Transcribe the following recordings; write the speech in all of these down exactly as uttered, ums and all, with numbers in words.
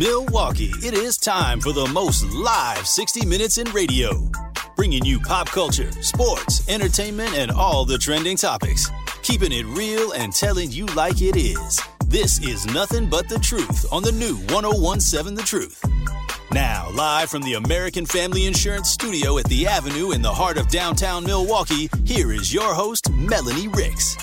Milwaukee, it is time for the most live sixty minutes in radio. Bringing you pop culture, sports, entertainment, and all the trending topics. Keeping it real and telling you like it is. This is Nothing But the Truth on the new one oh one seven The Truth. Now, live from the American Family Insurance Studio at The Avenue in the heart of downtown Milwaukee, here is your host, Melanie Ricks.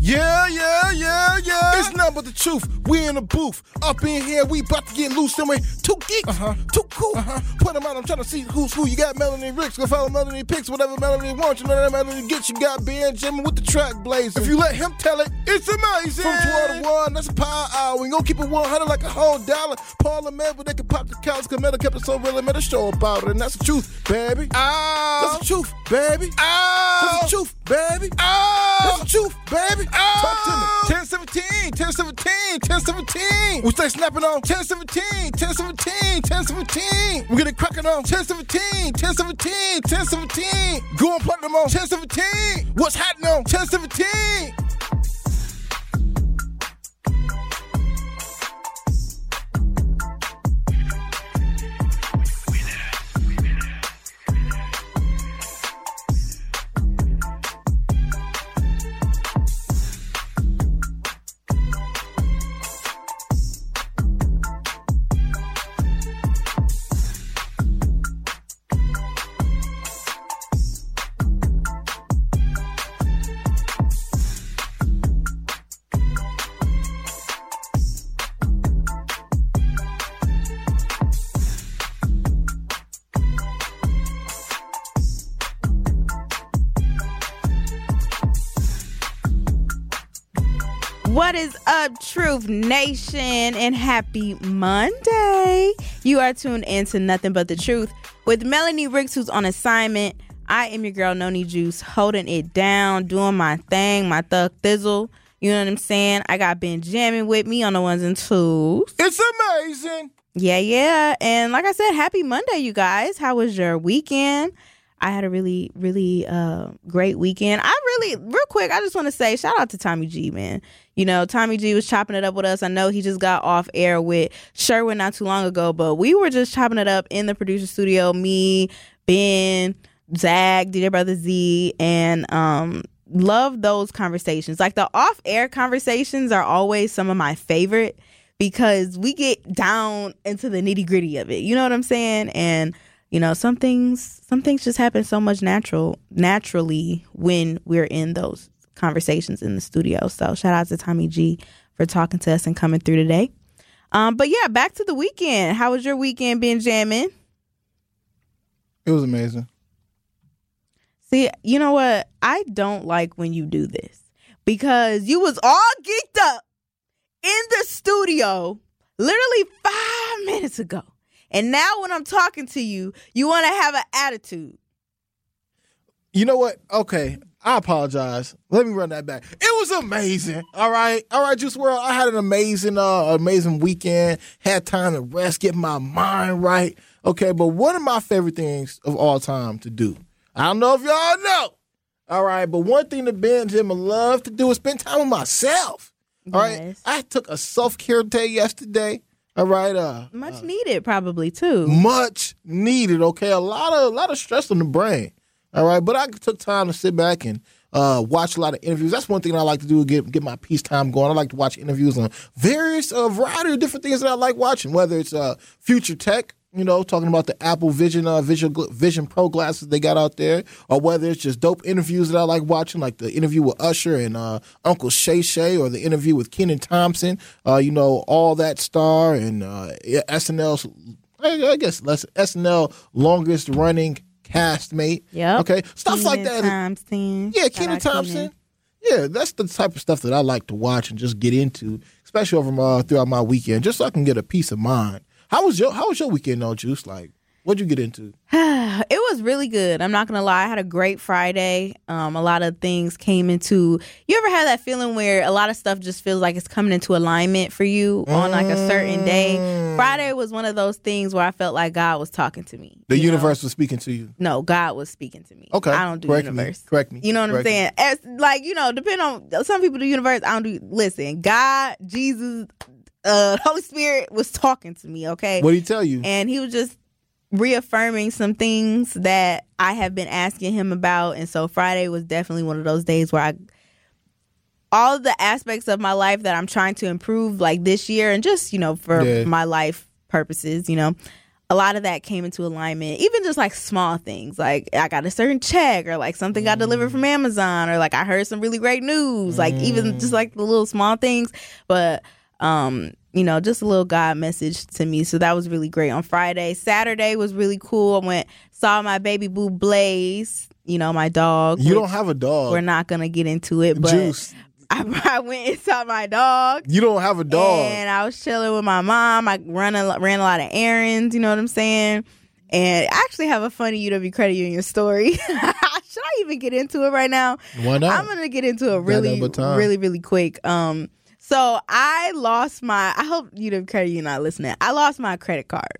Yeah, yeah, yeah, yeah. It's nothing but the truth. We in the booth. Up in here, we about to get loose somewhere. Two geeks, uh-huh. Two cool. Uh-huh. Put them out. I'm trying to see who's who. You got Melanie Ricks. Go follow Melanie Picks. Whatever Melanie wants, you know that Melanie gets. You got Ben Jim with the track blazing. If you let him tell it, it's amazing. From twelve to one, that's a power hour. We gon' keep it one hundred like a whole dollar. Parliament, but they can pop the cows. Cause Meta kept it so real and Meta show about it. And that's the truth, baby. Ow. That's the truth, baby. Ow. That's the truth, baby. Ow. That's the truth, baby. Oh! Talk to me. ten seventeen, ten seventeen, ten seventeen. We stay snapping on ten seventeen, ten seventeen, ten seventeen. We get it cracking on ten seventeen, ten seventeen, ten seventeen. Go and plug them on ten seventeen. What's happening on ten seventeen? What is up, Truth Nation, and happy Monday. You are tuned in to Nothing But The Truth with Melanie Ricks, who's on assignment. I am your girl, Noni Juice, holding it down, doing my thing, my thug thizzle. You know what I'm saying? I got Ben Jamming with me on the ones and twos. It's amazing. Yeah, yeah. And like I said, happy Monday, you guys. How was your weekend? I had a really, really uh, great weekend. I really, real quick, I just want to say shout out to Tommy G, man. You know, Tommy G was chopping it up with us. I know he just got off air with Sherwin not too long ago, but we were just chopping it up in the producer studio. Me, Ben, Zag, D J Brother Z, and um, love those conversations. Like the off-air conversations are always some of my favorite because we get down into the nitty-gritty of it. You know what I'm saying? And you know, some things some things just happen so much natural naturally when we're in those conversations in the studio. So shout out to Tommy G for talking to us and coming through today. Um, but yeah, back to the weekend. How was your weekend, Benjamin? It was amazing. See, you know what? I don't like when you do this because you was all geeked up in the studio literally five minutes ago. And now when I'm talking to you, you want to have an attitude. You know what? Okay, I apologize. Let me run that back. It was amazing. All right. All right, Juice world. I had an amazing, uh, amazing weekend. Had time to rest, get my mind right. Okay, but one of my favorite things of all time to do, I don't know if y'all know, all right, but one thing that Ben and Jim love to do is spend time with myself. All yes. right. I took a self-care day yesterday. All right. Uh, much uh, needed, probably too. Much needed. Okay, a lot of a lot of stress on the brain. All right, but I took time to sit back and uh, watch a lot of interviews. That's one thing I like to do: get get my peace time going. I like to watch interviews on various uh, variety of different things that I like watching. Whether it's uh, future tech, you know, talking about the Apple Vision uh, Vision Vision Pro glasses they got out there, or whether it's just dope interviews that I like watching, like the interview with Usher and uh, Uncle Shay Shay, or the interview with Keenan Thompson. Uh, you know, all that star and uh, S N L's, I guess, S N L longest running castmate. Yeah. Okay. Stuff Keenan like that. Thompson. Yeah, Keenan Thompson. Keenan. Yeah, that's the type of stuff that I like to watch and just get into, especially over my, throughout my weekend, just so I can get a peace of mind. How was your How was your weekend, though, Juice? Like, what'd you get into? It was really good. I'm not gonna lie. I had a great Friday. Um, a lot of things came into. You ever had that feeling where a lot of stuff just feels like it's coming into alignment for you mm. on like a certain day? Friday was one of those things where I felt like God was talking to me. The universe know? was speaking to you. No, God was speaking to me. Okay, I don't do Correct universe. Me. Correct me. You know what Correct I'm saying? As, like you know, depending on some people do universe. I don't do. Listen, God, Jesus. uh, Holy Spirit was talking to me, okay? What did he tell you? And he was just reaffirming some things that I have been asking him about. And so Friday was definitely one of those days where I, all the aspects of my life that I'm trying to improve, like this year and just, you know, for yeah. my life purposes, you know, a lot of that came into alignment. Even just like small things, like I got a certain check, or like something mm. got delivered from Amazon, or like I heard some really great news, mm. like even just like the little small things. But, um, you know, just a little God message to me. So that was really great on Friday. Saturday was really cool. I went, saw my baby boo Blaze, you know, my dog. You don't have a dog. We're not going to get into it, but. Juice. I, I went and saw my dog. You don't have a dog. And I was chilling with my mom. I run a, ran a lot of errands, you know what I'm saying? And I actually have a funny U W Credit Union story. Should I even get into it right now? Why not? I'm going to get into it really, really, really quick. Um, so I lost my, I hope U W Credit Union not listening. I lost my credit card.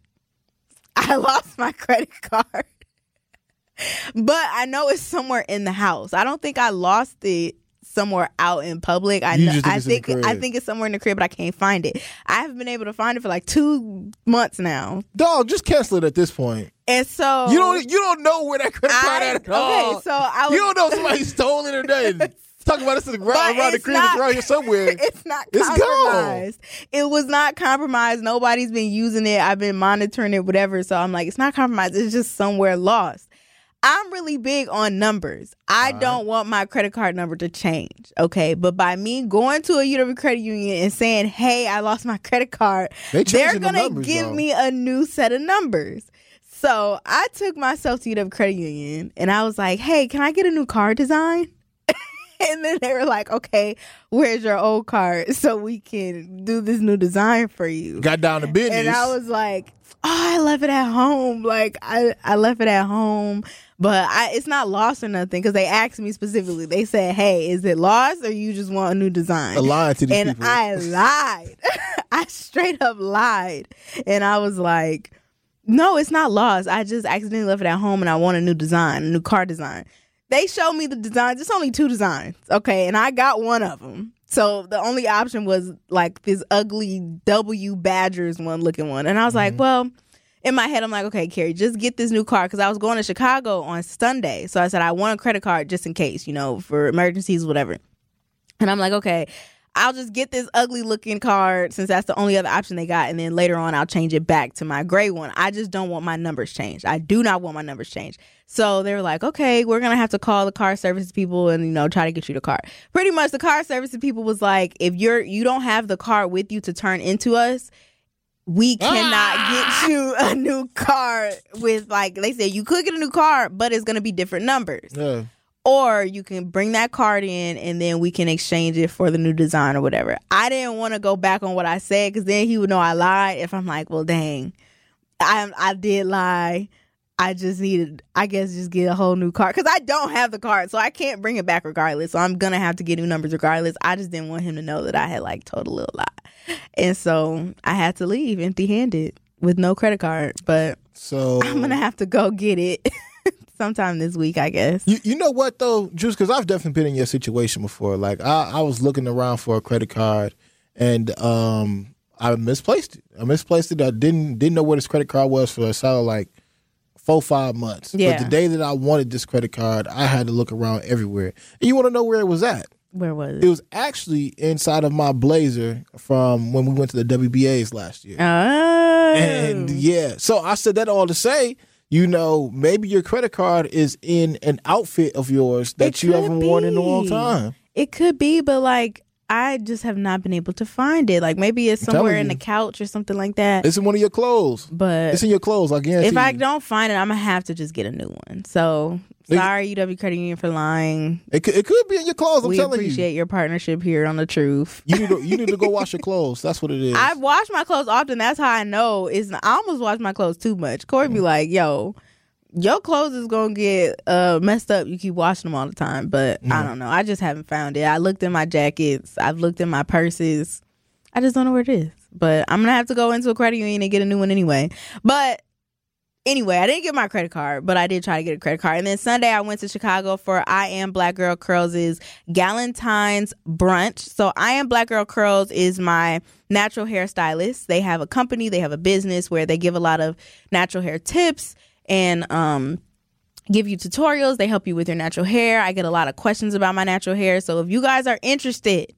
I lost my credit card. But I know it's somewhere in the house. I don't think I lost it somewhere out in public. I know, I think I think it's somewhere in the crib, but I can't find it. I haven't been able to find it for like two months now. Dog, just cancel it at this point. And so you don't you don't know where that credit card at at all. Okay, so I was, you don't know if somebody stole it or nothing. Talking about this around, around the crib, not, it's around here somewhere. It's not compromised. It's it was not compromised. Nobody's been using it. I've been monitoring it, whatever. So I'm like, it's not compromised. It's just somewhere lost. I'm really big on numbers. I right. don't want my credit card number to change, okay? But by me going to a U W Credit Union and saying, hey, I lost my credit card, they they're going to the give bro. me a new set of numbers. So I took myself to U W Credit Union, and I was like, hey, can I get a new card design? And then they were like, okay, where's your old card so we can do this new design for you? Got down to business. And I was like, oh, I left it at home. Like, I, I left it at home. But I, it's not lost or nothing, because they asked me specifically. They said, hey, is it lost or you just want a new design? I lied to these and people. And I lied. I straight up lied. And I was like, no, it's not lost. I just accidentally left it at home and I want a new design, a new car design. They showed me the designs. It's only two designs, okay? And I got one of them. So the only option was like this ugly W Badgers one looking one. And I was mm-hmm. like, well... in my head, I'm like, okay, Carrie, just get this new card, because I was going to Chicago on Sunday. So I said, I want a credit card just in case, you know, for emergencies, whatever. And I'm like, okay, I'll just get this ugly looking card since that's the only other option they got. And then later on, I'll change it back to my gray one. I just don't want my numbers changed. I do not want my numbers changed. So they were like, okay, we're going to have to call the car services people and, you know, try to get you the card. Pretty much the car services people was like, if you're you don't have the card with you to turn into us, we cannot ah! get you a new card with, like, they said you could get a new card, but it's going to be different numbers. Yeah. Or you can bring that card in and then we can exchange it for the new design or whatever. I didn't want to go back on what I said, because then he would know I lied. If I'm like, well, dang, I I did lie. I just needed, I guess, just get a whole new card, because I don't have the card, so I can't bring it back regardless. So I'm going to have to get new numbers regardless. I just didn't want him to know that I had, like, told a little lie. And so I had to leave empty-handed with no credit card. But so I'm going to have to go get it sometime this week, I guess. You, you know what, though, Juice? Because I've definitely been in your situation before. Like, I, I was looking around for a credit card, and um, I misplaced it. I misplaced it. I didn't, didn't know where this credit card was for a solid, like, Four, five months. Yeah. But the day that I wanted this credit card, I had to look around everywhere. And you want to know where it was at? Where was it? It was actually inside of my blazer from when we went to the W B As last year. Oh. And yeah. So I said that all to say, you know, maybe your credit card is in an outfit of yours that you haven't be. worn in a long time. It could be, but like, I just have not been able to find it. Like, maybe it's somewhere in the couch or something like that. It's in one of your clothes. But it's in your clothes, I guarantee. If I you. don't find it, I'm going to have to just get a new one. So, sorry, it, U W Credit Union, for lying. It could, it could be in your clothes, I'm we telling you. We appreciate your partnership here on The Truth. You need, to, you need to go wash your clothes. That's what it is. I've washed my clothes often. That's how I know. It's, I almost wash my clothes too much. Corey mm. be like, yo, your clothes is going to get uh, messed up. You keep washing them all the time. But mm. I don't know. I just haven't found it. I looked in my jackets. I've looked in my purses. I just don't know where it is. But I'm going to have to go into a credit union and get a new one anyway. But Anyway, I didn't get my credit card, but I did try to get a credit card. And then Sunday, I went to Chicago for I Am Black Girl Curls' Galentine's brunch. So I Am Black Girl Curls is my natural hairstylist. They have a company, they have a business where they give a lot of natural hair tips and um, give you tutorials. They help you with your natural hair. I get a lot of questions about my natural hair. So if you guys are interested,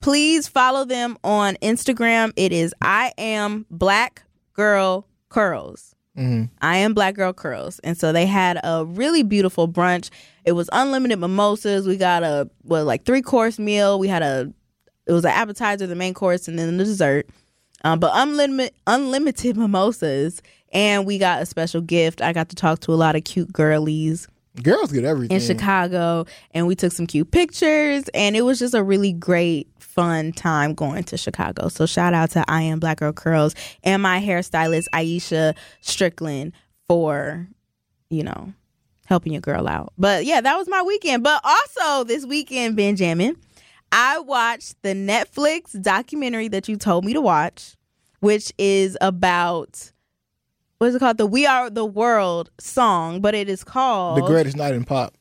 please follow them on Instagram. It is I Am Black Girl Curls. Mm-hmm. I Am Black Girl Curls. And so they had a really beautiful brunch. It was unlimited mimosas. We got a well, like three course meal. We had a it was an appetizer, the main course, and then the dessert. Um, but unlimited unlimited mimosas. And we got a special gift. I got to talk to a lot of cute girlies. Girls get everything in Chicago, and we took some cute pictures, and it was just a really great, fun time going to Chicago. So shout out to I Am Black Girl Curls and my hairstylist Aisha Strickland for, you know, helping your girl out. But yeah, that was my weekend. But also this weekend, Benjamin, I watched the Netflix documentary that you told me to watch, which is about. What is it called? The We Are the World song, but it is called... The Greatest Night in Pop.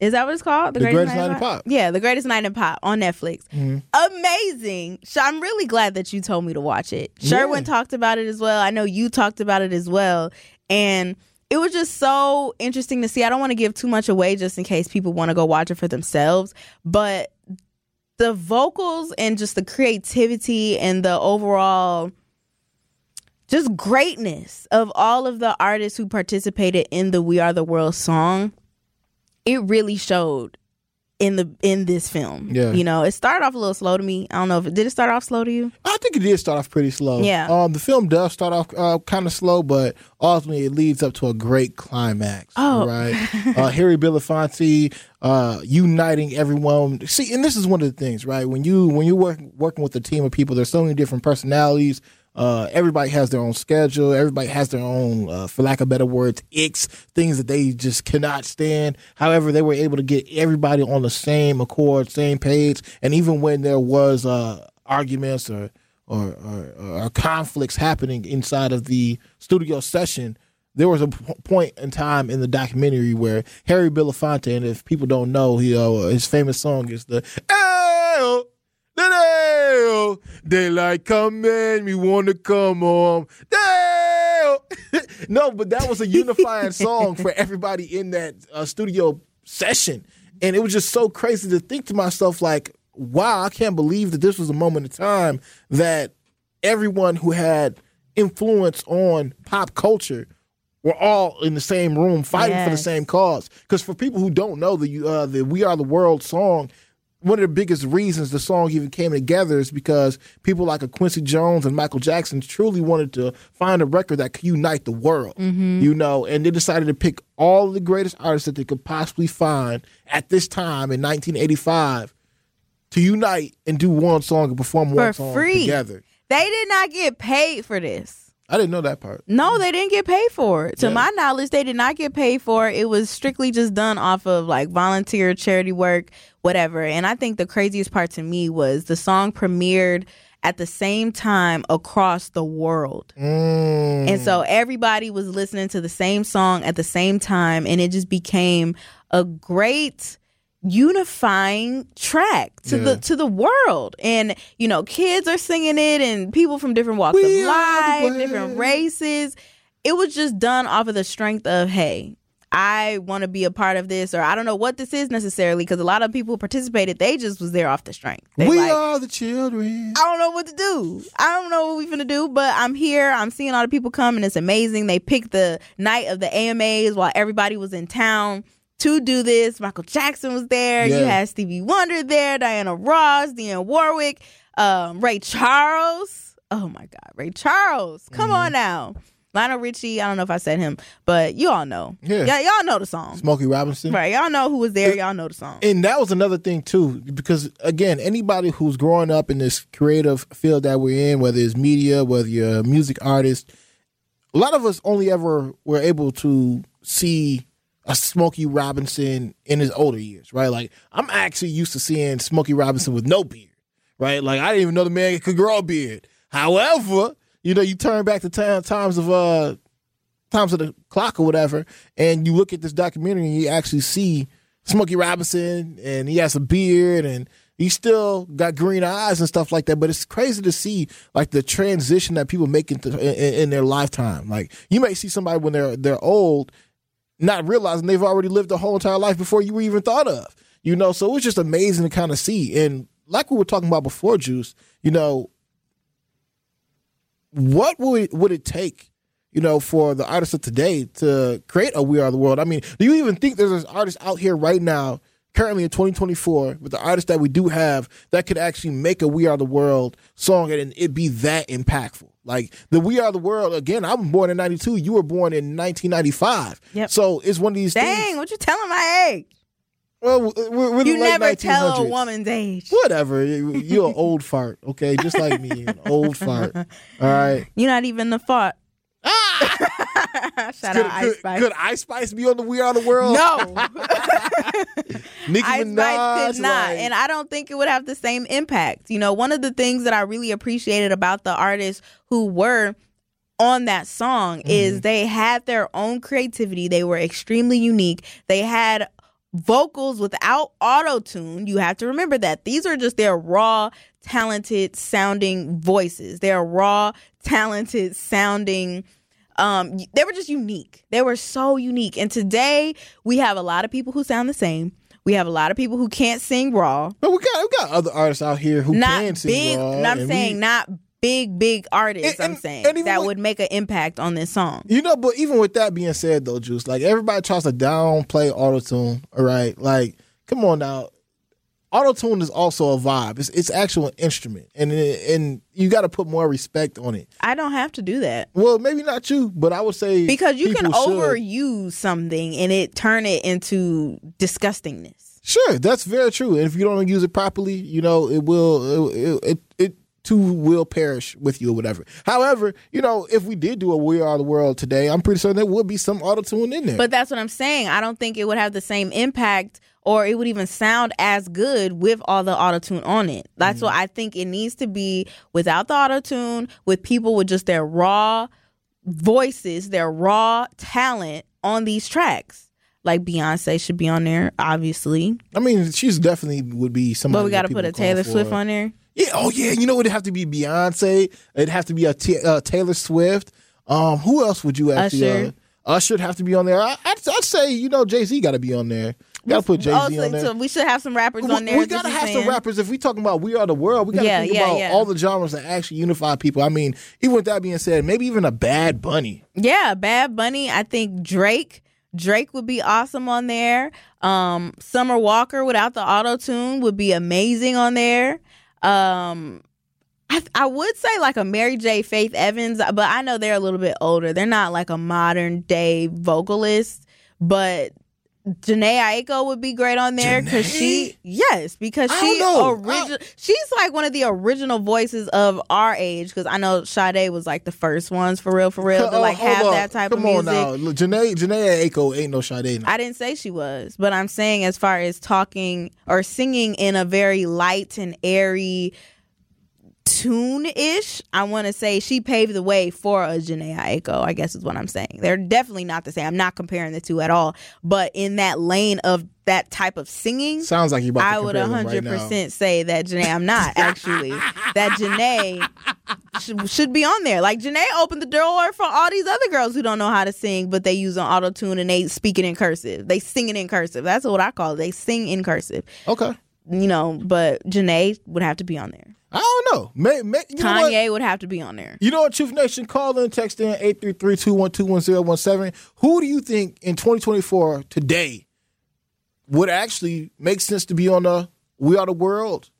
Is that what it's called? The, the Greatest, Greatest Night, Night in Pop? Pop. Yeah, The Greatest Night in Pop on Netflix. Mm-hmm. Amazing. So I'm really glad that you told me to watch it. Sherwin yeah. talked about it as well. I know you talked about it as well. And it was just so interesting to see. I don't want to give too much away just in case people want to go watch it for themselves. But the vocals and just the creativity and the overall... just greatness of all of the artists who participated in the We Are the World song, it really showed in the in this film. Yeah. You know, it started off a little slow to me. I don't know if it did it start off slow to you? I think it did start off pretty slow. Yeah. Um, the film does start off uh, kind of slow, but ultimately it leads up to a great climax. Oh. Right. uh, Harry Belafonte uh, uniting everyone. See, and this is one of the things, right? When you when you're working working with a team of people, there's so many different personalities. Uh, everybody has their own schedule. Everybody has their own, uh, for lack of better words, icks, things that they just cannot stand. However, they were able to get everybody on the same accord, same page. And even when there was uh, arguments or or, or or conflicts happening inside of the studio session, there was a p- point in time in the documentary where Harry Belafonte, and if people don't know, he uh, his famous song is the... Ow! They like come in, we want to come home. No, but that was a unifying song for everybody in that uh, studio session, and it was just so crazy to think to myself, like, wow, I can't believe that this was a moment in time that everyone who had influence on pop culture were all in the same room fighting yes. for the same cause. Because for people who don't know the uh, the We Are the World song. One of the biggest reasons the song even came together is because people like a Quincy Jones and Michael Jackson truly wanted to find a record that could unite the world, mm-hmm. you know, and they decided to pick all the greatest artists that they could possibly find at this time in nineteen eighty-five to unite and do one song and perform one song together. They did not get paid for this. I didn't know that part. No, they didn't get paid for it. To yeah. my knowledge, they did not get paid for it. It was strictly just done off of like volunteer charity work, whatever. And I think the craziest part to me was the song premiered at the same time across the world. Mm. And so everybody was listening to the same song at the same time. And it just became a great unifying track to yeah. the to the world, and you know, kids are singing it and people from different walks we of life, different races. It was just done off of the strength of, hey, I want to be a part of this, or I don't know what this is necessarily, because a lot of people who participated, they just was there off the strength. They we like, are the children. I don't know what to do. I don't know what we're finna do, but I'm here. I'm seeing all the people come, and it's amazing. They picked the night of the A M As while everybody was in town to do this. Michael Jackson was there. Yeah. You had Stevie Wonder there, Diana Ross, Dionne Warwick, um, Ray Charles. Oh my God, Ray Charles! Come mm-hmm. on now, Lionel Richie. I don't know if I said him, but you all know. Yeah, y- y'all know the song. Smokey Robinson, right? Y'all know who was there. It, y'all know the song. And that was another thing too, because again, anybody who's growing up in this creative field that we're in, whether it's media, whether you're a music artist, a lot of us only ever were able to see a Smokey Robinson in his older years, right? Like, I'm actually used to seeing Smokey Robinson with no beard, right? Like, I didn't even know the man could grow a beard. However, you know, you turn back to t- times of uh, times of the clock or whatever, and you look at this documentary and you actually see Smokey Robinson, and he has a beard, and he still got green eyes and stuff like that. But it's crazy to see like the transition that people make into, in, in their lifetime. Like you may see somebody when they're they're old, not realizing they've already lived the whole entire life before you were even thought of. You know, so it was just amazing to kind of see. And like we were talking about before, Juice, you know, what would it, would it take, you know, for the artists of today to create a We Are the World? I mean, do you even think there's an artist out here right now, currently in twenty twenty-four, with the artists that we do have, that could actually make a We Are the World song and it be that impactful? Like, the We Are the World, again, I'm born in ninety-two. You were born in nineteen ninety-five. Yep. So it's one of these Dang, things. Dang, what you telling my age? Well, we're, we're you the late never tell a woman's age. Whatever, you're an old fart, okay? Just like me, an old fart. All right, you're not even the fart. Ah! Shout could, out Ice Spice. Could, could Ice Spice be on the We Are the World? No, Nicki Ice Minaj, Spice could not, like... and I don't think it would have the same impact. You know, one of the things that I really appreciated about the artists who were on that song mm. is they had their own creativity. They were extremely unique. They had vocals without auto-tune. You have to remember that these are just their raw, talented sounding voices. Their raw, talented sounding. Um, they were just unique. They were so unique. And today we have a lot of people who sound the same. We have a lot of people who can't sing raw. But we got we got other artists out here who not can sing big, raw. No, I'm saying we... not. Big, big artists, and, I'm saying, and, and that with, would make an impact on this song. You know, but even with that being said, though, Juice, like, everybody tries to downplay autotune, all right? Like, come on now. Autotune is also a vibe. It's it's actual instrument, and and you got to put more respect on it. I don't have to do that. Well, maybe not you, but I would say because you can overuse should. something and it turn it into disgustingness. Sure, that's very true. And if you don't use it properly, you know, it will, it, it, it Two will perish with you or whatever. However, you know, if we did do a We Are the World today, I'm pretty certain there would be some auto-tune in there. But that's what I'm saying. I don't think it would have the same impact or it would even sound as good with all the auto-tune on it. That's mm. what I think it needs to be without the auto-tune, with people with just their raw voices, their raw talent on these tracks. Like Beyonce should be on there, obviously. I mean, she's definitely would be somebody. But we got to put a Taylor Swift on there. Yeah, oh yeah, you know, it'd have to be Beyonce. It'd have to be a T- uh, Taylor Swift. Um, who else would you actually? Usher. Uh, Usher'd have to be on there. I, I'd, I'd say, you know, Jay-Z got to be on there. Got to put Jay-Z oh, so, on there. So we should have some rappers we, on there. We got to have some rappers. If we talking about We Are the World, we got to yeah, think yeah, about yeah. all the genres that actually unify people. I mean, even with that being said, maybe even a Bad Bunny. Yeah, Bad Bunny. I think Drake. Drake would be awesome on there. Um, Summer Walker without the auto-tune would be amazing on there. Um, I, I would say like a Mary J. Faith Evans, but I know they're a little bit older. They're not like a modern day vocalist, but Jhené Aiko would be great on there because she, yes, because she original. She's like one of the original voices of our age. Because I know Sade was like the first ones for real, for real oh, to like have on. that type Come of music. Come on now, Look, Jhené Jhené Aiko ain't no Sade. Now. I didn't say she was, but I'm saying as far as talking or singing in a very light and airy tune ish, I want to say she paved the way for a Jhené Aiko, I guess is what I'm saying. They're definitely not the same. I'm not comparing the two at all. But in that lane of that type of singing, sounds like you about I would one hundred percent right say that Jhené, I'm not actually, that Jhené sh- should be on there. Like Jhené opened the door for all these other girls who don't know how to sing, but they use an auto tune and they speak it in cursive. They sing it in cursive. That's what I call it. They sing in cursive. Okay. You know, but Jhené would have to be on there. I don't know. May, may, you Kanye know would have to be on there. You know what, Truth Nation? Call in, text in, eight three three, two one two, one zero one seven. Who do you think in twenty twenty-four today would actually make sense to be on the We Are the World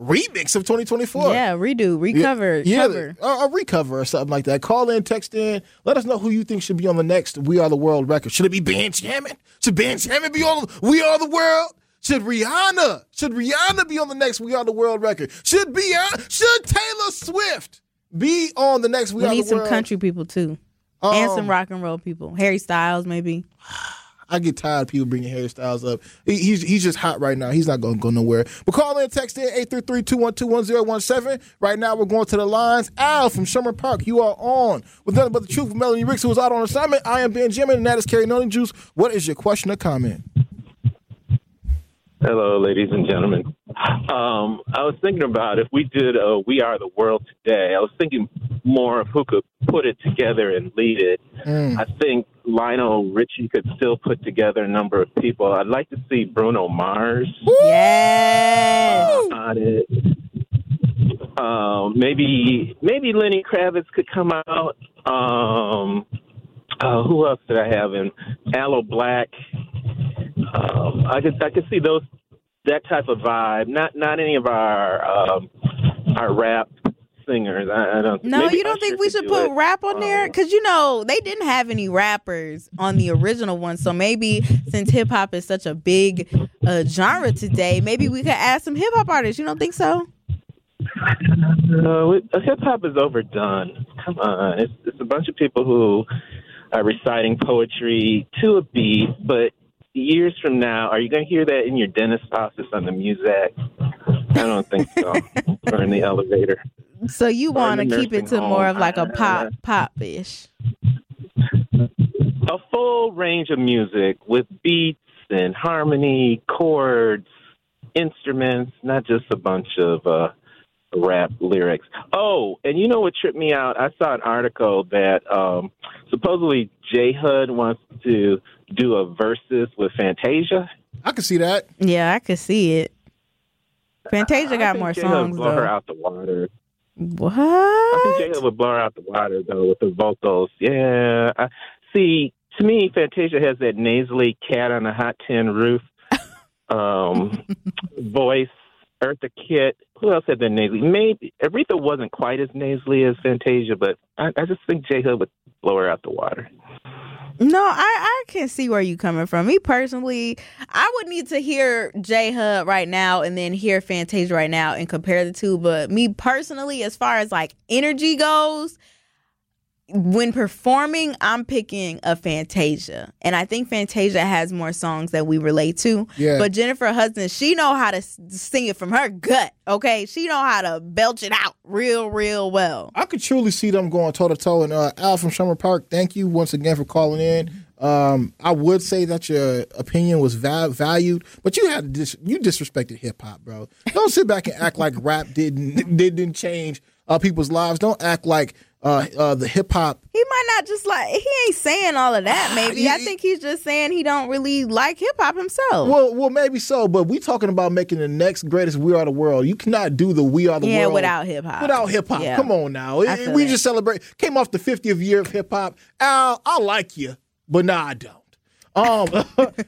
remix of twenty twenty-four? Yeah, redo, recover, yeah, cover. Yeah, or, or recover or something like that. Call in, text in. Let us know who you think should be on the next We Are the World record. Should it be Ben Jim? Should Ben Jim be on We Are the World? Should Rihanna, should Rihanna be on the next We Are the World record? Should be, should Taylor Swift be on the next We, we Are the World? We need some country people, too. Um, and some rock and roll people. Harry Styles, maybe. I get tired of people bringing Harry Styles up. He, he's he's just hot right now. He's not going to go nowhere. But call in, text in, eight three three, two one two, one zero one seven. Right now, we're going to the lines. Al from Sherman Park, you are on with Nothing But the Truth with Melanie Ricks, who was out on assignment. I am Ben Jim, and that is Carrie Noni Juice. What is your question or comment? Hello, ladies and gentlemen. Um, I was thinking about if we did a We Are the World today, I was thinking more of who could put it together and lead it. Mm. I think Lionel Richie could still put together a number of people. I'd like to see Bruno Mars yeah. uh, on it. Um, maybe maybe Lenny Kravitz could come out. Um, uh, who else did I have in? Aloe Black. Um, I could I could see those that type of vibe. Not not any of our um, our rap singers. I, I don't. No, you don't Usher think we should put it. rap on there? Because you know they didn't have any rappers on the original one. So maybe since hip hop is such a big uh, genre today, maybe we could add some hip hop artists. You don't think so? No, uh, hip hop is overdone. Come on, it's, it's a bunch of people who are reciting poetry to a beat, but. Years from now, are you going to hear that in your dentist's office on the Muzak? I don't think so. Or in the elevator. So you want to keep it to home. More of like a pop, pop-ish. A full range of music with beats and harmony, chords, instruments, not just a bunch of uh, rap lyrics. Oh, and you know what tripped me out? I saw an article that um, supposedly J-Hud wants to do a versus with Fantasia. I could see that. Yeah, I could see it. Fantasia got more songs, though. I think J-Hud would blow her out the water. What? I think J-Hud would blow her out the water, though, with the vocals. Yeah. I, see, to me, Fantasia has that nasally cat on a hot tin roof um, voice. Eartha Kitt. Who else had that nasally? Maybe Aretha wasn't quite as nasally as Fantasia, but I, I just think J-Hud would blow her out the water. No, I, I can see where you're coming from. Me personally, I would need to hear J-Hud right now and then hear Fantasia right now and compare the two. But me personally, as far as like energy goes, when performing, I'm picking a Fantasia. And I think Fantasia has more songs that we relate to. Yeah. But Jennifer Hudson, she know how to sing it from her gut, okay? She know how to belch it out real, real well. I could truly see them going toe-to-toe. And uh, Al from Sherman Park, thank you once again for calling in. Um, I would say that your opinion was val- valued, but you had dis- you disrespected hip-hop, bro. Don't sit back and act like rap didn't, didn't change uh, people's lives. Don't act like... Uh, uh, the hip hop. He might not just like. He ain't saying all of that. Maybe he, I think he's just saying he don't really like hip hop himself. Well, well, maybe so. But we talking about making the next greatest We Are the World. You cannot do the We Are the yeah, World without hip hop. Without hip hop, yeah. Come on now. It, we that. just celebrate. Came off the fiftieth year of hip hop. Al, I like you, but nah, I don't. Um,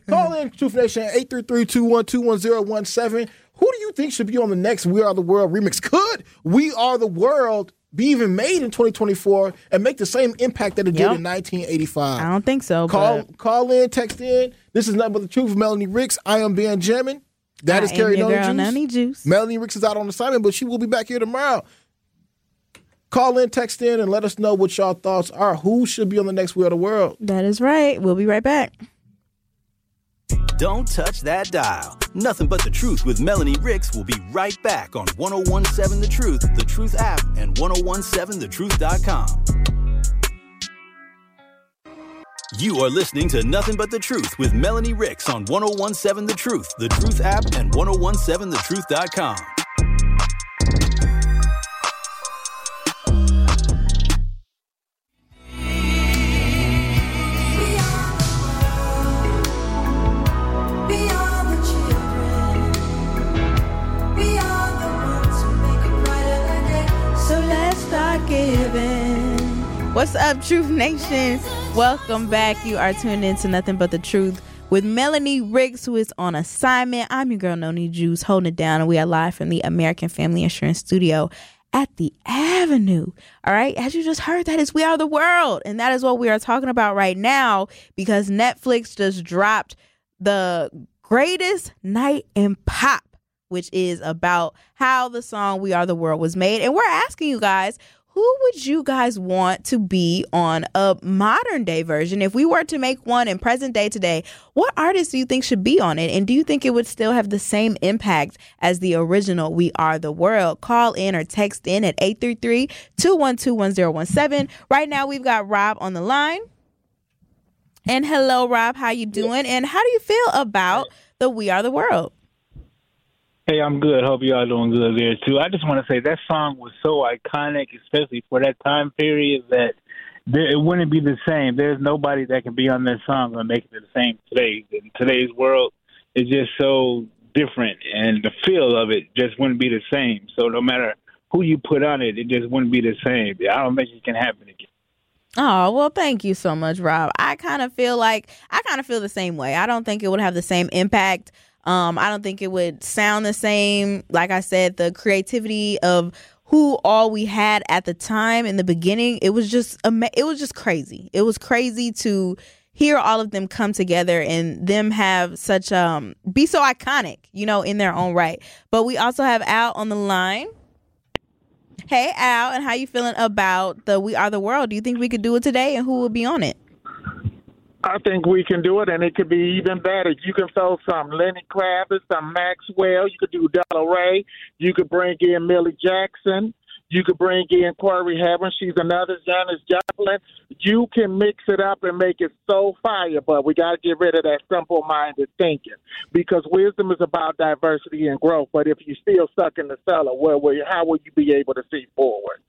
call in Truth Nation eight three three, two one two, one zero one seven. Who do you think should be on the next We Are the World remix? Could We Are the World be even made in twenty twenty-four and make the same impact that it yep. did in nineteen eighty-five? I don't think so. Call but... call in, text in. This is Nothing But the Truth with Melanie Ricks. I am Ben Jamin. That I is Carrie Noni Juice. Juice. Melanie Ricks is out on assignment, but she will be back here tomorrow. Call in, text in, and let us know what y'all thoughts are. Who should be on the next We Are the World? That is right. We'll be right back. Don't touch that dial. Nothing But the Truth with Melanie Ricks will be right back on one oh one seven The Truth, The Truth app, and ten seventeen the truth dot com. You are listening to Nothing But the Truth with Melanie Ricks on ten seventeen The Truth, The Truth app, and ten seventeen the truth dot com. What's up, Truth Nation? Welcome back. You are tuned in to Nothing But the Truth with Melanie Ricks, who is on assignment. I'm your girl, Noni Juice, holding it down, and we are live from the American Family Insurance Studio at the Avenue. All right, as you just heard, that is We Are the World, and that is what we are talking about right now because Netflix just dropped The Greatest Night in Pop, which is about how the song We Are the World was made, and we're asking you guys, who would you guys want to be on a modern day version? If we were to make one in present day today, what artists do you think should be on it? And do you think it would still have the same impact as the original We Are the World? Call in or text in at eight three three, two one two, one zero one seven. Right now, we've got Rob on the line. And hello, Rob. How you doing? And how do you feel about the We Are the World? Hey, I'm good. Hope you all doing good there, too. I just want to say that song was so iconic, especially for that time period, that there, it wouldn't be the same. There's nobody that can be on that song and make it the same today. In today's world, it's just so different, and the feel of it just wouldn't be the same. So no matter who you put on it, it just wouldn't be the same. I don't think it can happen again. Oh, well, thank you so much, Rob. I kind of feel like I kind of feel the same way. I don't think it would have the same impact. Um, I don't think it would sound the same. Like I said, the creativity of who all we had at the time in the beginning, it was just it was just crazy. It was crazy to hear all of them come together and them have such um be so iconic, you know, in their own right. But we also have Al on the line. Hey, Al, and how you feeling about the We Are the World? Do you think we could do it today, and who will be on it? I think we can do it, and it could be even better. You can throw some Lenny Kravitz, some Maxwell. You could do Della Ray. You could bring in Millie Jackson. You could bring in Corey Haven. She's another Janis Joplin. You can mix it up and make it so fire, but we got to get rid of that simple-minded thinking, because wisdom is about diversity and growth. But if you're still stuck in the cellar, where will you, how will you be able to see forward?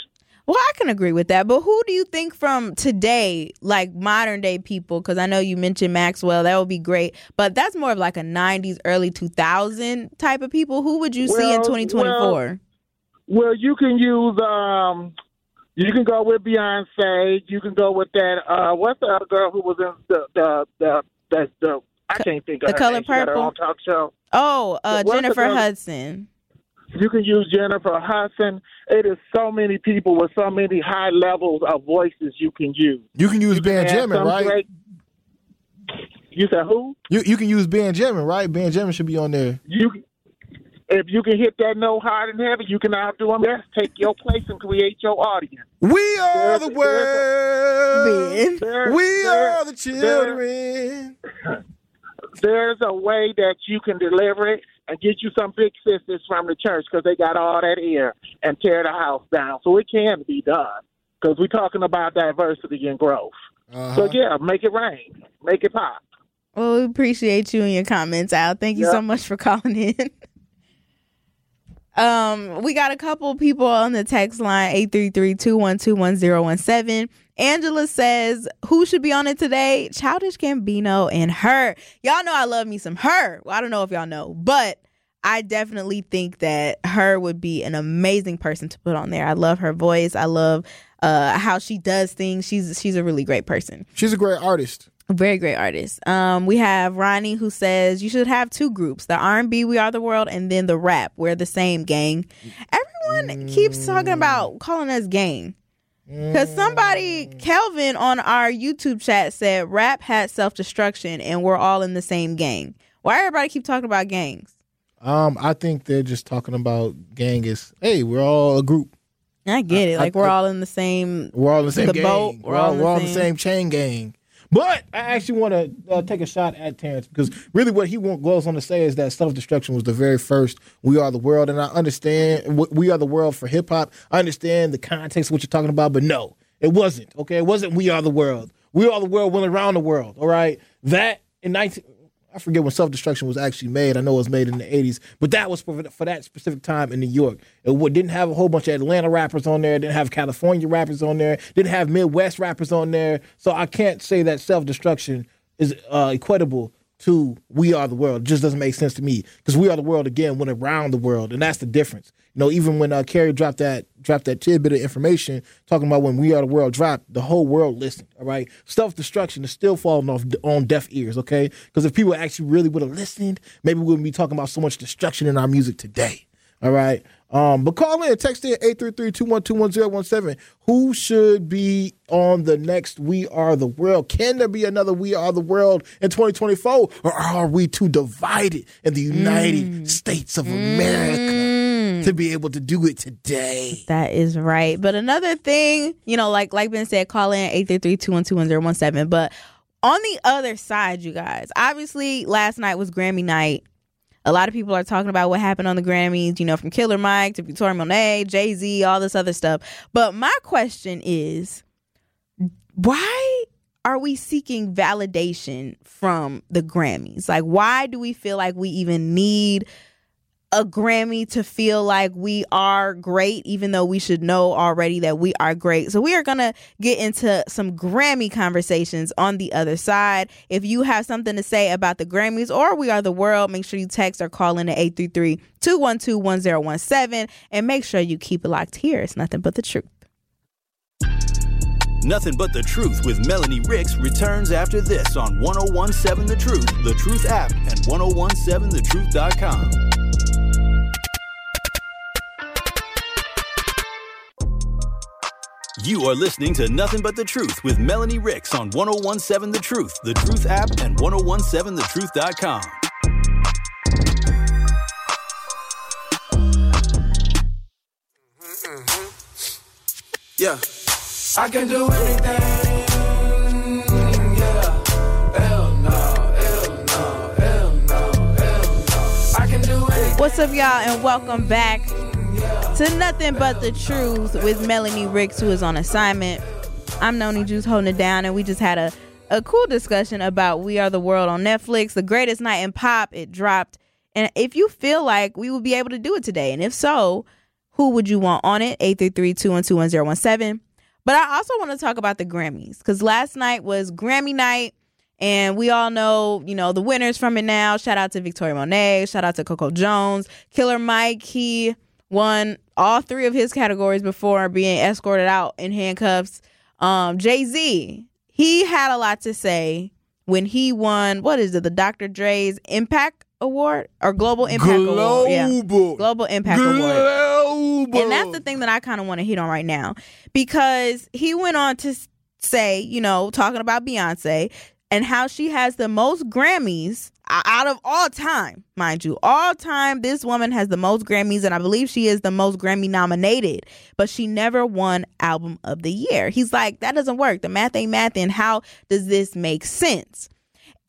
Well, I can agree with that. But who do you think from today, like modern day people, because I know you mentioned Maxwell, that would be great. But that's more of like a nineties, early two thousand type of people. Who would you well, see in twenty twenty-four? Well, well, you can use, um, you can go with Beyonce. You can go with that, uh, what's the other girl who was in the, the, the, the, the I can't think of the her Color name. Purple. She had her own talk show. Oh, uh, Jennifer Hudson. You can use Jennifer Hudson. It is so many people with so many high levels of voices you can use. You can use Ben Jim, right? Great... You said who? You you can use Ben Jim, right? Ben Jim should be on there. You, if you can hit that note hard in heaven, you can outdo them. Yes, take your place and create your audience. We are there's, the world. A, we are the children. There's, there's a way that you can deliver it. And get you some big sisters from the church, because they got all that air, and tear the house down. So it can be done, because we're talking about diversity and growth. Uh-huh. So, yeah, make it rain. Make it pop. Well, we appreciate you and your comments, Al. Thank you yep. so much for calling in. um, We got a couple people on the text line, eight three three, two one two, one zero one seven. Angela says, who should be on it today? Childish Gambino and Her. Y'all know I love me some Her. Well, I don't know if y'all know, but I definitely think that Her would be an amazing person to put on there. I love her voice. I love uh, how she does things. She's she's a really great person. She's a great artist. A very great artist. Um, we have Ronnie, who says, you should have two groups, the R and B We Are the World, and then the rap. We're the same, gang. Everyone mm. keeps talking about calling us gang. Because somebody, Kelvin, on our YouTube chat said rap had Self-Destruction and we're all in the same gang. Why everybody keep talking about gangs? Um, I think they're just talking about gang is, hey, we're all a group. I get I, it. Like I, we're I, all in the same We're all in the same the gang. Boat. We're, we're all, all, in, the we're all in the same chain gang. But I actually want to uh, take a shot at Terrence, because really what he goes on to say is that Self-Destruction was the very first We Are the World. And I understand We Are the World for hip-hop. I understand the context of what you're talking about, but no, it wasn't, okay? It wasn't We Are the World. We Are the World went around the world, all right? That in nineteen... nineteen- I forget when Self-Destruction was actually made. I know it was made in the eighties, but that was for, for that specific time in New York. It didn't have a whole bunch of Atlanta rappers on there. It didn't have California rappers on there. Didn't have Midwest rappers on there. So I can't say that Self-Destruction is uh, equitable to We Are the World. It just doesn't make sense to me, because We Are the World, again, went around the world, and that's the difference. You know, even when uh, Carrie dropped that dropped that tidbit of information talking about when We Are the World dropped, the whole world listened, all right? Self-Destruction is still falling off on deaf ears, okay? Because if people actually really would have listened, maybe we wouldn't be talking about so much destruction in our music today, all right? Um, but call in, text in eight three three, two one two, one zero one seven. Who should be on the next We Are the World? Can there be another We Are the World in twenty twenty-four? Or are we too divided in the United mm. States of America? Mm. mm. to be able to do it today. That is right. But another thing, you know, like like Ben said, call in eight three three, two one two, one zero one seven. But on the other side, you guys, obviously last night was Grammy night. A lot of people are talking about what happened on the Grammys, you know, from Killer Mike to Victoria Monet, Jay-Z, all this other stuff. But my question is, why are we seeking validation from the Grammys? Like, why do we feel like we even need a Grammy to feel like we are great, even though we should know already that we are great? So we are going to get into some Grammy conversations on the other side. If you have something to say about the Grammys or We Are the World, make sure you text or call in at eight three three, two one two, one zero one seven and make sure you keep it locked here. It's Nothing But the Truth. Nothing But the Truth with Melanie Ricks returns after this on one oh one seven The Truth, The Truth app, and ten seventeen the truth dot com. You are listening to Nothing But the Truth with Melanie Ricks on ten seventeen The Truth, The Truth app, and ten seventeen the truth dot com. Mm-hmm. Yeah. I can do anything, yeah. Hell no, hell no, hell no, hell no. I can do anything. What's up, y'all, and welcome back to Nothing But the Truth with Melanie Ricks, who is on assignment. I'm Noni Juice holding it down, and we just had a, a cool discussion about We Are the World on Netflix, The Greatest Night in Pop. It dropped. And if you feel like we would be able to do it today, and if so, who would you want on it? eight three three, two one two, one zero one seven. But I also want to talk about the Grammys, because last night was Grammy night. And we all know, you know, the winners from it now. Shout out to Victoria Monet. Shout out to Coco Jones. Killer Mike, he won all three of his categories before being escorted out in handcuffs. Um, Jay-Z, he had a lot to say when he won, what is it, the Doctor Dre's Impact Award or Global Impact Global. Award? Yeah. Global Impact Global. Award. And that's the thing that I kind of want to hit on right now, because he went on to say, you know, talking about Beyonce and how she has the most Grammys out of all time, mind you, all time. This woman has the most Grammys, and I believe she is the most Grammy nominated, but she never won Album of the Year. He's like, that doesn't work. The math ain't math, and how does this make sense?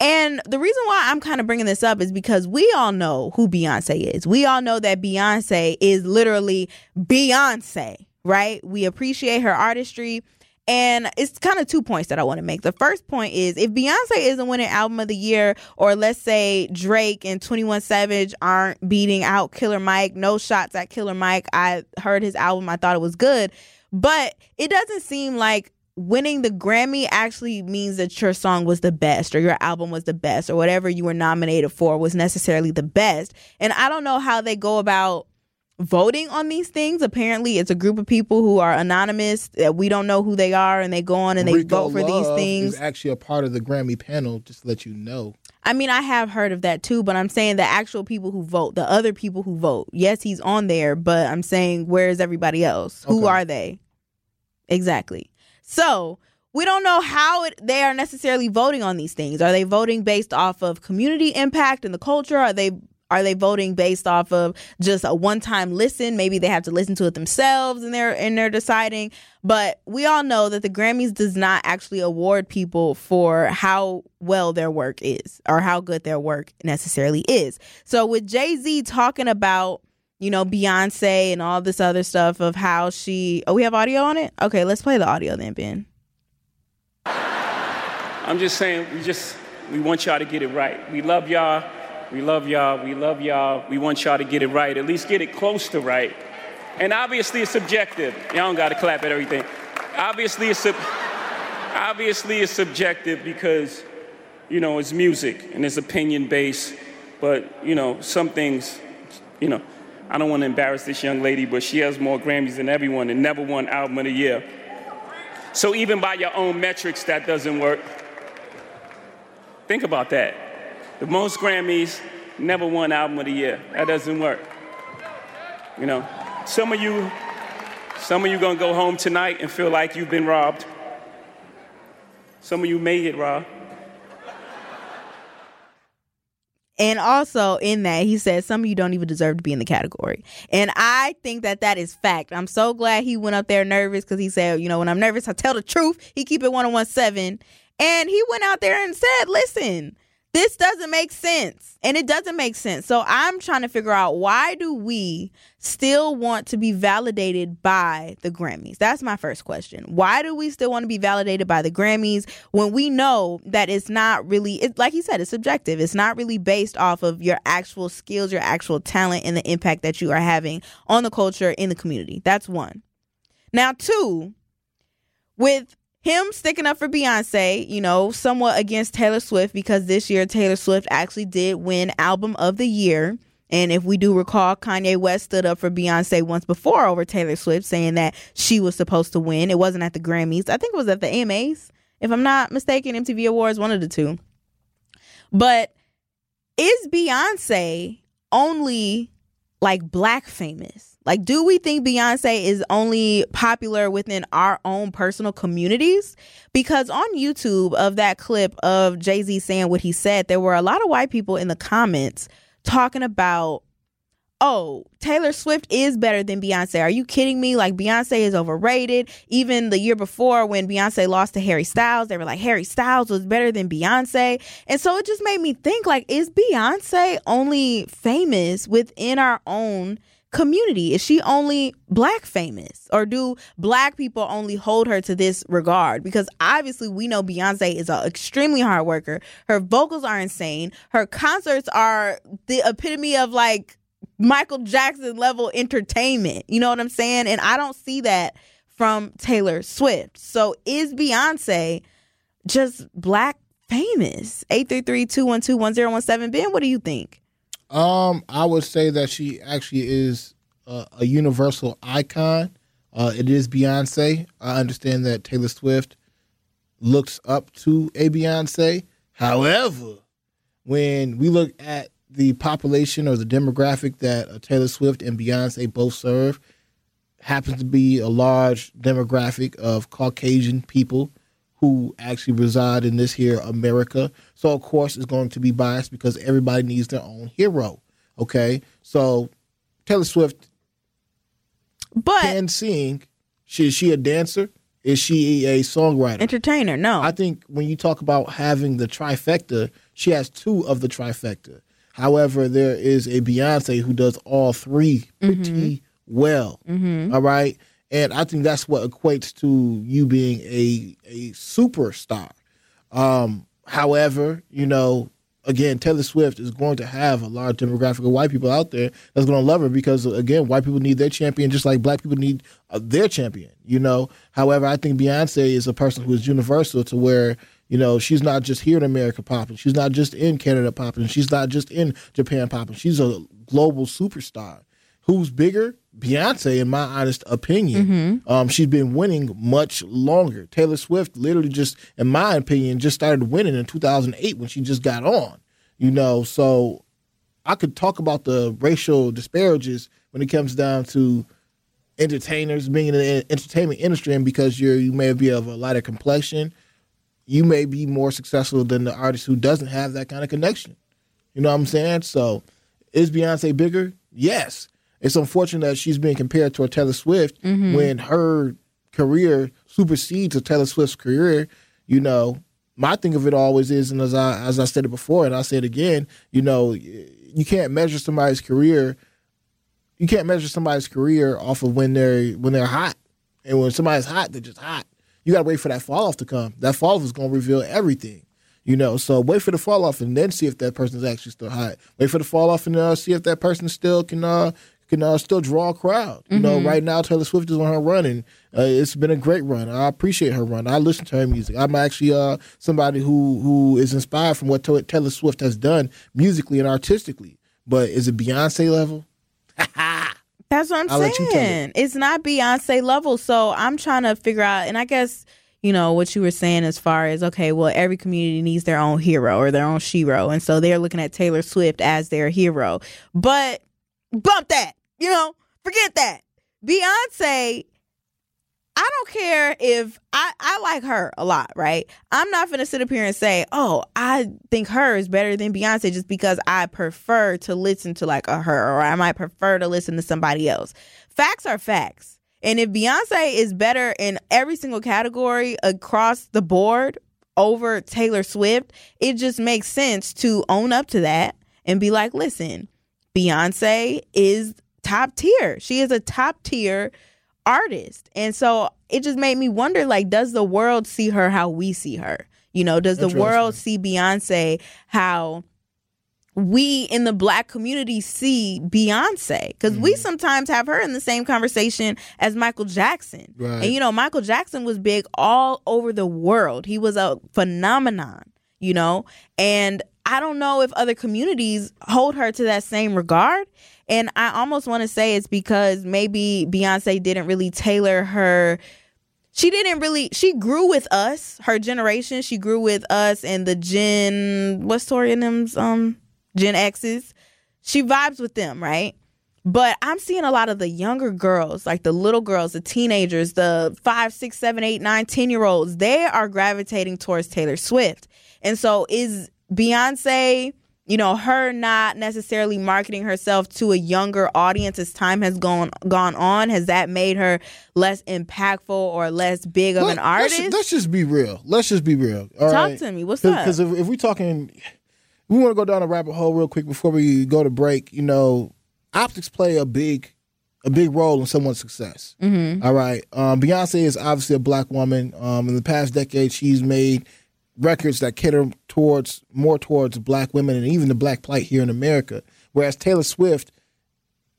And the reason why I'm kind of bringing this up is because we all know who Beyonce is. We all know that Beyonce is literally Beyonce, right? We appreciate her artistry. And it's kind of two points that I want to make. The first point is, if Beyonce isn't winning Album of the Year, or let's say Drake and twenty-one Savage aren't beating out Killer Mike, no shots at Killer Mike. I heard his album. I thought it was good. But it doesn't seem like winning the Grammy actually means that your song was the best, or your album was the best, or whatever you were nominated for was necessarily the best. And I don't know how they go about voting on these things. Apparently it's a group of people who are anonymous that we don't know who they are, and they go on and they Rico vote for Love these things. Is actually a part of the Grammy panel, just to let you know. I mean, I have heard of that too, but I'm saying the actual people who vote, the other people who vote. Yes, he's on there, but I'm saying, where is everybody else? Okay. Who are they? Exactly. So we don't know how it, they are necessarily voting on these things. Are they voting based off of community impact and the culture? Are they Are they voting based off of just a one-time listen? Maybe they have to listen to it themselves and they're and they're deciding. But we all know that the Grammys does not actually award people for how well their work is or how good their work necessarily is. So with Jay-Z talking about, you know, Beyonce and all this other stuff of how she... Oh, we have audio on it? Okay, let's play the audio then, Ben. I'm just saying, we just, we want y'all to get it right. We love y'all. We love y'all, we love y'all, we want y'all to get it right, at least get it close to right. And obviously it's subjective. Y'all don't gotta clap at everything. Obviously it's sub- obviously it's subjective because, you know, it's music and it's opinion-based, but, you know, some things, you know, I don't wanna embarrass this young lady, but she has more Grammys than everyone and never won Album of the Year. So even by your own metrics, that doesn't work. Think about that. The most Grammys, never won Album of the Year. That doesn't work. You know, some of you, some of you gonna go home tonight and feel like you've been robbed. Some of you may get robbed. And also in that, he said, some of you don't even deserve to be in the category. And I think that that is fact. I'm so glad he went up there nervous, because he said, you know, when I'm nervous, I tell the truth. He keep it one oh one point seven. And he went out there and said, listen, this doesn't make sense. And it doesn't make sense. So I'm trying to figure out, why do we still want to be validated by the Grammys? That's my first question. Why do we still want to be validated by the Grammys when we know that it's not really, it, like he said, it's subjective. It's not really based off of your actual skills, your actual talent, and the impact that you are having on the culture, in the community. That's one. Now, two, with him sticking up for Beyonce, you know, somewhat against Taylor Swift, because this year Taylor Swift actually did win Album of the Year. And if we do recall, Kanye West stood up for Beyonce once before over Taylor Swift, saying that she was supposed to win. It wasn't at the Grammys. I think it was at the A M As, if I'm not mistaken, M T V Awards, one of the two. But is Beyonce only like black famous? Like, do we think Beyonce is only popular within our own personal communities? Because on YouTube of that clip of Jay-Z saying what he said, there were a lot of white people in the comments talking about, oh, Taylor Swift is better than Beyonce. Are you kidding me? Like, Beyonce is overrated. Even the year before, when Beyonce lost to Harry Styles, they were like, Harry Styles was better than Beyonce. And so it just made me think, like, is Beyonce only famous within our own community? Is she only black famous, or do black people only hold her to this regard? Because obviously we know Beyonce is an extremely hard worker. Her vocals are insane. Her concerts are the epitome of like Michael Jackson level entertainment. You know what I'm saying? And I don't see that from Taylor Swift. So is Beyonce just black famous? eight three three, two one two, one oh one seven. Ben, what do you think? Um, I would say that she actually is uh, a universal icon. Uh, it is Beyonce. I understand that Taylor Swift looks up to a Beyonce. However, when we look at the population or the demographic that uh, Taylor Swift and Beyonce both serve, happens to be a large demographic of Caucasian people who actually reside in this here America. So, of course, it's going to be biased because everybody needs their own hero, okay? So, Taylor Swift but, can sing. She, is she a dancer? Is she a songwriter? Entertainer, no. I think when you talk about having the trifecta, she has two of the trifecta. However, there is a Beyonce who does all three pretty mm-hmm. well, mm-hmm. all right? And I think that's what equates to you being a a superstar. Um, however, you know, again, Taylor Swift is going to have a large demographic of white people out there that's going to love her because, again, white people need their champion just like black people need uh, their champion, you know. However, I think Beyonce is a person who is universal to where, you know, she's not just here in America popping. She's not just in Canada popping. She's not just in Japan popping. She's a global superstar. Who's bigger? Beyonce, in my honest opinion. Mm-hmm. Um, she's been winning much longer. Taylor Swift literally just, in my opinion, just started winning in two thousand eight when she just got on. You know, so I could talk about the racial disparages when it comes down to entertainers being in the entertainment industry, and because you're, you may be of a lighter complexion, you may be more successful than the artist who doesn't have that kind of connection. You know what I'm saying? So is Beyonce bigger? Yes. It's unfortunate that she's being compared to a Taylor Swift mm-hmm. when her career supersedes a Taylor Swift's career. You know, my thing of it always is, and as I as I said it before and I say it again, you know, you can't measure somebody's career. You can't measure somebody's career off of when they're when they're hot, and when somebody's hot, they're just hot. You got to wait for that fall off to come. That fall off is going to reveal everything. You know, so wait for the fall off and then see if that person's actually still hot. Wait for the fall off and uh, see if that person still can. Uh, can uh, still draw a crowd. You mm-hmm. know, right now Taylor Swift is on her run, and uh, it's been a great run. I appreciate her run. I listen to her music. I'm actually uh, somebody who, who is inspired from what Taylor Swift has done musically and artistically. But is it Beyonce level? That's what I'm I'll saying. It's not Beyonce level. So I'm trying to figure out, and I guess, you know, what you were saying as far as, okay, well, every community needs their own hero or their own shero. And so they're looking at Taylor Swift as their hero. But bump that, you know, forget that. Beyonce I don't care if I, I like her a lot, right? I'm not going to sit up here and say, oh, I think her is better than Beyonce just because I prefer to listen to like a her, or I might prefer to listen to somebody else. Facts are facts. And if Beyonce is better in every single category across the board over Taylor Swift, it just makes sense to own up to that and be like, listen, Beyonce is top tier. She is a top tier artist. And so it just made me wonder, like, does the world see her how we see her? You know, does the world see Beyonce how we in the black community see Beyonce? Because mm-hmm. we sometimes have her in the same conversation as Michael Jackson. Right. And, you know, Michael Jackson was big all over the world. He was a phenomenon, you know, and I don't know if other communities hold her to that same regard. And I almost want to say it's because maybe Beyonce didn't really tailor her. She didn't really. She grew with us, her generation. She grew with us and the Gen. What's Tori and them's? Um, Gen X's. She vibes with them, right? But I'm seeing a lot of the younger girls, like the little girls, the teenagers, the five, six, seven, eight, nine, ten year olds. They are gravitating towards Taylor Swift. And so is Beyonce, you know, her not necessarily marketing herself to a younger audience as time has gone gone on, has that made her less impactful or less big of Let, an artist? Let's, let's just be real. Let's just be real. All Talk right? to me. What's Cause, up? Because if, if we're talking, we want to go down a rabbit hole real quick before we go to break. You know, optics play a big, a big role in someone's success. Mm-hmm. All right. Um, Beyonce is obviously a black woman. Um, in the past decade, she's made records that cater towards more towards black women and even the black plight here in America, whereas Taylor Swift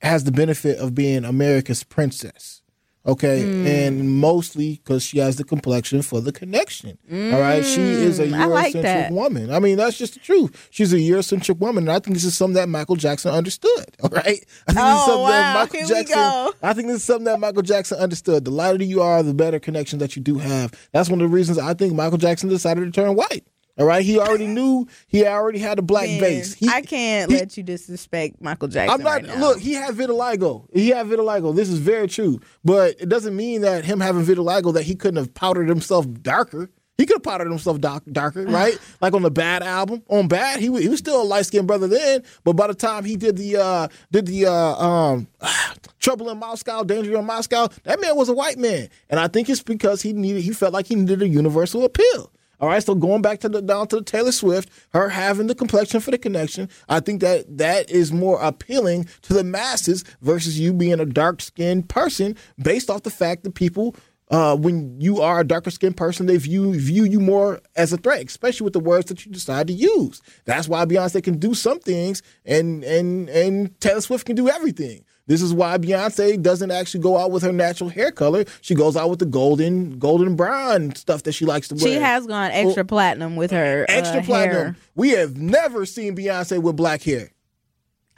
has the benefit of being America's princess, okay? Mm. And mostly because she has the complexion for the connection, mm. all right? She is a Eurocentric like woman. I mean, that's just the truth. She's a Eurocentric woman, and I think this is something that Michael Jackson understood, all right? I think oh, this is something wow. that Michael here Jackson, I think this is something that Michael Jackson understood. The lighter you are, the better connection that you do have. That's one of the reasons I think Michael Jackson decided to turn white. All right, he already knew. He already had a black Man, base. He, I can't he, let you disrespect Michael Jackson. I'm not. Right now. Look, he had vitiligo. He had vitiligo. This is very true, but it doesn't mean that him having vitiligo that he couldn't have powdered himself darker. He could have powdered himself dark, darker, right? Like on the Bad album. On Bad, he was, he was still a light skinned brother then, but by the time he did the uh, did the uh, um, Trouble in Moscow, Danger in Moscow, that man was a white man, and I think it's because he needed. He felt like he needed a universal appeal. All right, so going back to the down to the Taylor Swift, her having the complexion for the connection, I think that that is more appealing to the masses versus you being a dark-skinned person based off the fact that people, uh, when you are a darker-skinned person, they view view you more as a threat, especially with the words that you decide to use. That's why Beyonce can do some things and and and Taylor Swift can do everything. This is why Beyonce doesn't actually go out with her natural hair color. She goes out with the golden, golden brown stuff that she likes to wear. She has gone extra well, platinum with her extra uh, platinum. Hair. We have never seen Beyonce with black hair.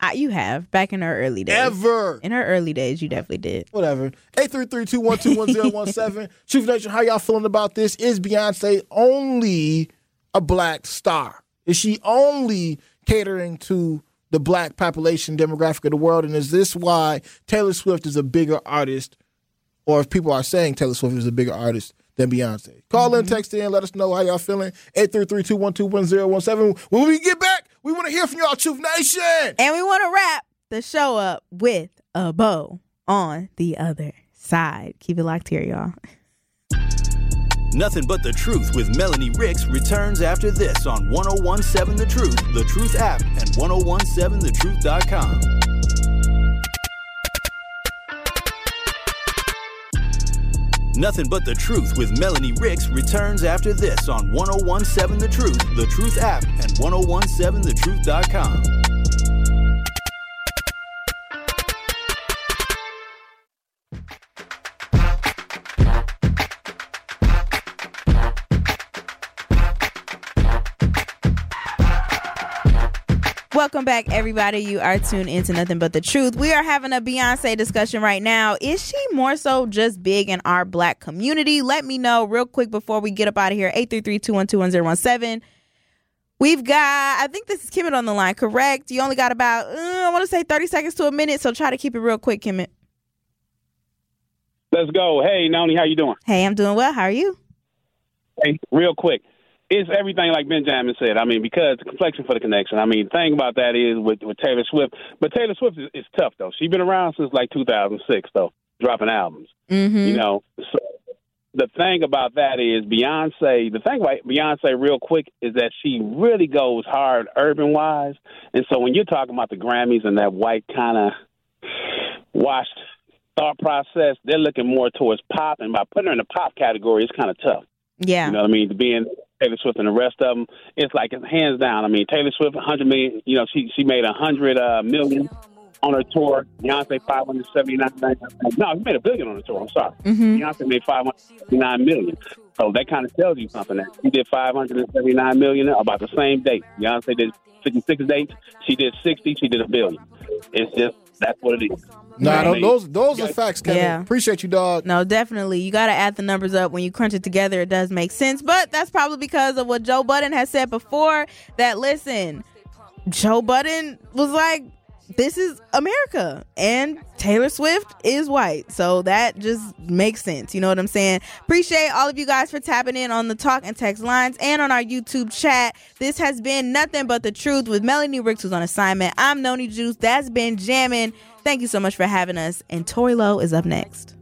I, you have back in her early days. Ever in her early days, you definitely did. Whatever. Eight three three two one two one zero one seven. Truth Nation, how y'all feeling about this? Is Beyonce only a black star? Is she only catering to the black population demographic of the world, and is this why Taylor Swift is a bigger artist, or if people are saying Taylor Swift is a bigger artist than Beyonce? Call mm-hmm. in, text in, let us know how y'all feeling. eight three three, two one two, one zero one seven. When we get back, we want to hear from y'all, Truth Nation! And we want to wrap the show up with a bow on the other side. Keep it locked here, y'all. Nothing But The Truth with Melanie Ricks returns after this on ten seventeen The Truth, The Truth app, and ten seventeen the truth dot com. Nothing But The Truth with Melanie Ricks returns after this on ten seventeen The Truth, The Truth app, and ten seventeen the truth dot com. Welcome back, everybody. You are tuned into Nothing But The Truth. We are having a Beyonce discussion right now. Is she more so just big in our black community? Let me know real quick before we get up out of here. eight three three, two one two, one zero one seven. We've got, I think this is Kimmett on the line, correct? You only got about, uh, I want to say thirty seconds to a minute, so try to keep it real quick, Kimmett. Let's go. Hey, Noni, how you doing? Hey, I'm doing well. How are you? Hey, real quick. It's everything like Benjamin said. I mean, because the complexion for the connection. I mean, the thing about that is with, with Taylor Swift. But Taylor Swift is, is tough, though. She's been around since, like, two thousand six, though, dropping albums. Mm-hmm. You know, so the thing about that is Beyonce, the thing about Beyonce real quick is that she really goes hard urban-wise. And so when you're talking about the Grammys and that white kind of washed thought process, they're looking more towards pop. And by putting her in the pop category, it's kind of tough. Yeah. You know what I mean? To be in Taylor Swift and the rest of them, it's like hands down. I mean, Taylor Swift, one hundred million, you know, she she made one hundred uh, million on her tour. Beyonce, five hundred seventy-nine million. No, she made a billion on her tour. I'm sorry. Mm-hmm. Beyonce made five hundred seventy-nine million. So that kind of tells you something. That she did five hundred seventy-nine million about the same date. Beyonce did fifty-six dates. She did sixty. She did a billion. It's just, that's what it is. Nah, no, those those are facts, Kevin. Yeah. Appreciate you, dog. No, definitely. You got to add the numbers up. When you crunch it together, it does make sense. But that's probably because of what Joe Budden has said before, that, listen, Joe Budden was like, this is America, and Taylor Swift is white. So that just makes sense. You know what I'm saying? Appreciate all of you guys for tapping in on the talk and text lines and on our YouTube chat. This has been Nothing But The Truth with Melanie Ricks, who's on assignment. I'm Noni Juice. That's been Jammin'. Thank you so much for having us. And Tori Lowe is up next.